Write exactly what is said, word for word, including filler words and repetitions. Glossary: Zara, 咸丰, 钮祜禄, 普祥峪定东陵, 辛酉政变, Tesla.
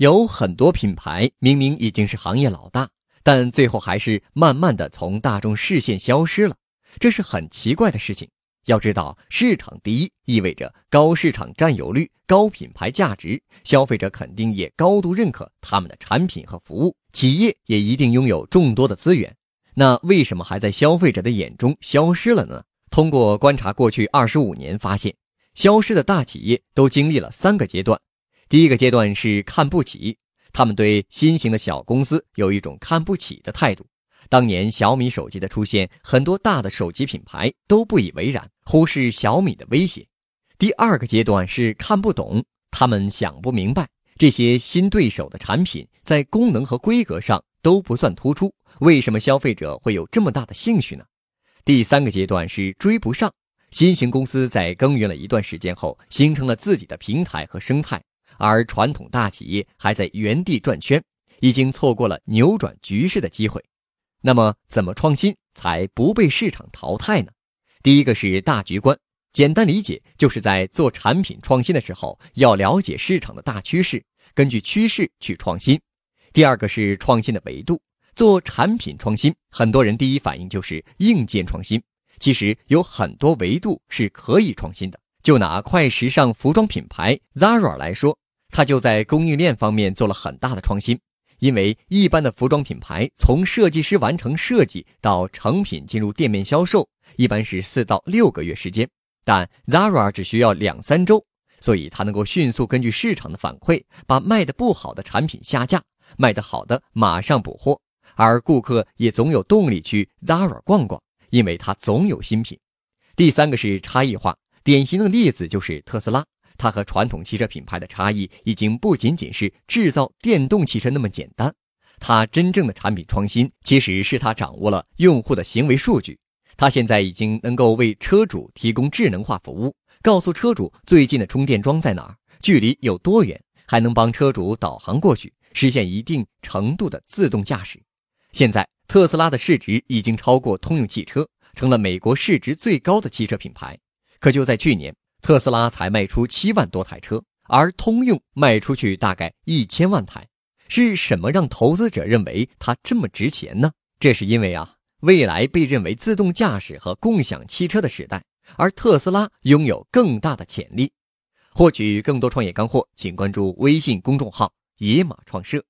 有很多品牌明明已经是行业老大，但最后还是慢慢的从大众视线消失了，这是很奇怪的事情。要知道，市场第一意味着高市场占有率、高品牌价值，消费者肯定也高度认可他们的产品和服务，企业也一定拥有众多的资源。那为什么还在消费者的眼中消失了呢？通过观察过去二十五年发现，消失的大企业都经历了三个阶段。第一个阶段是看不起，他们对新型的小公司有一种看不起的态度。当年小米手机的出现，很多大的手机品牌都不以为然，忽视小米的威胁。第二个阶段是看不懂，他们想不明白，这些新对手的产品在功能和规格上都不算突出，为什么消费者会有这么大的兴趣呢？第三个阶段是追不上，新型公司在耕耘了一段时间后，形成了自己的平台和生态，而传统大企业还在原地转圈，已经错过了扭转局势的机会。那么怎么创新才不被市场淘汰呢？第一个是大局观，简单理解就是在做产品创新的时候，要了解市场的大趋势，根据趋势去创新。第二个是创新的维度，做产品创新，很多人第一反应就是硬件创新，其实有很多维度是可以创新的。就拿快时尚服装品牌 Zara 来说，它就在供应链方面做了很大的创新。因为一般的服装品牌从设计师完成设计到成品进入店面销售，一般是四到六个月时间，但 Zara 只需要两三周，所以它能够迅速根据市场的反馈，把卖得不好的产品下架，卖得好的马上补货，而顾客也总有动力去 Zara 逛逛，因为它总有新品。第三个是差异化，典型的例子就是特斯拉，它和传统汽车品牌的差异已经不仅仅是制造电动汽车那么简单，它真正的产品创新其实是它掌握了用户的行为数据，它现在已经能够为车主提供智能化服务，告诉车主最近的充电桩在哪儿，距离有多远，还能帮车主导航过去，实现一定程度的自动驾驶。现在特斯拉的市值已经超过通用汽车，成了美国市值最高的汽车品牌。可就在去年，特斯拉才卖出七万多台车，而通用卖出去大概一千万台。是什么让投资者认为它这么值钱呢？这是因为啊，未来被认为自动驾驶和共享汽车的时代，而特斯拉拥有更大的潜力。获取更多创业干货，请关注微信公众号野马创社。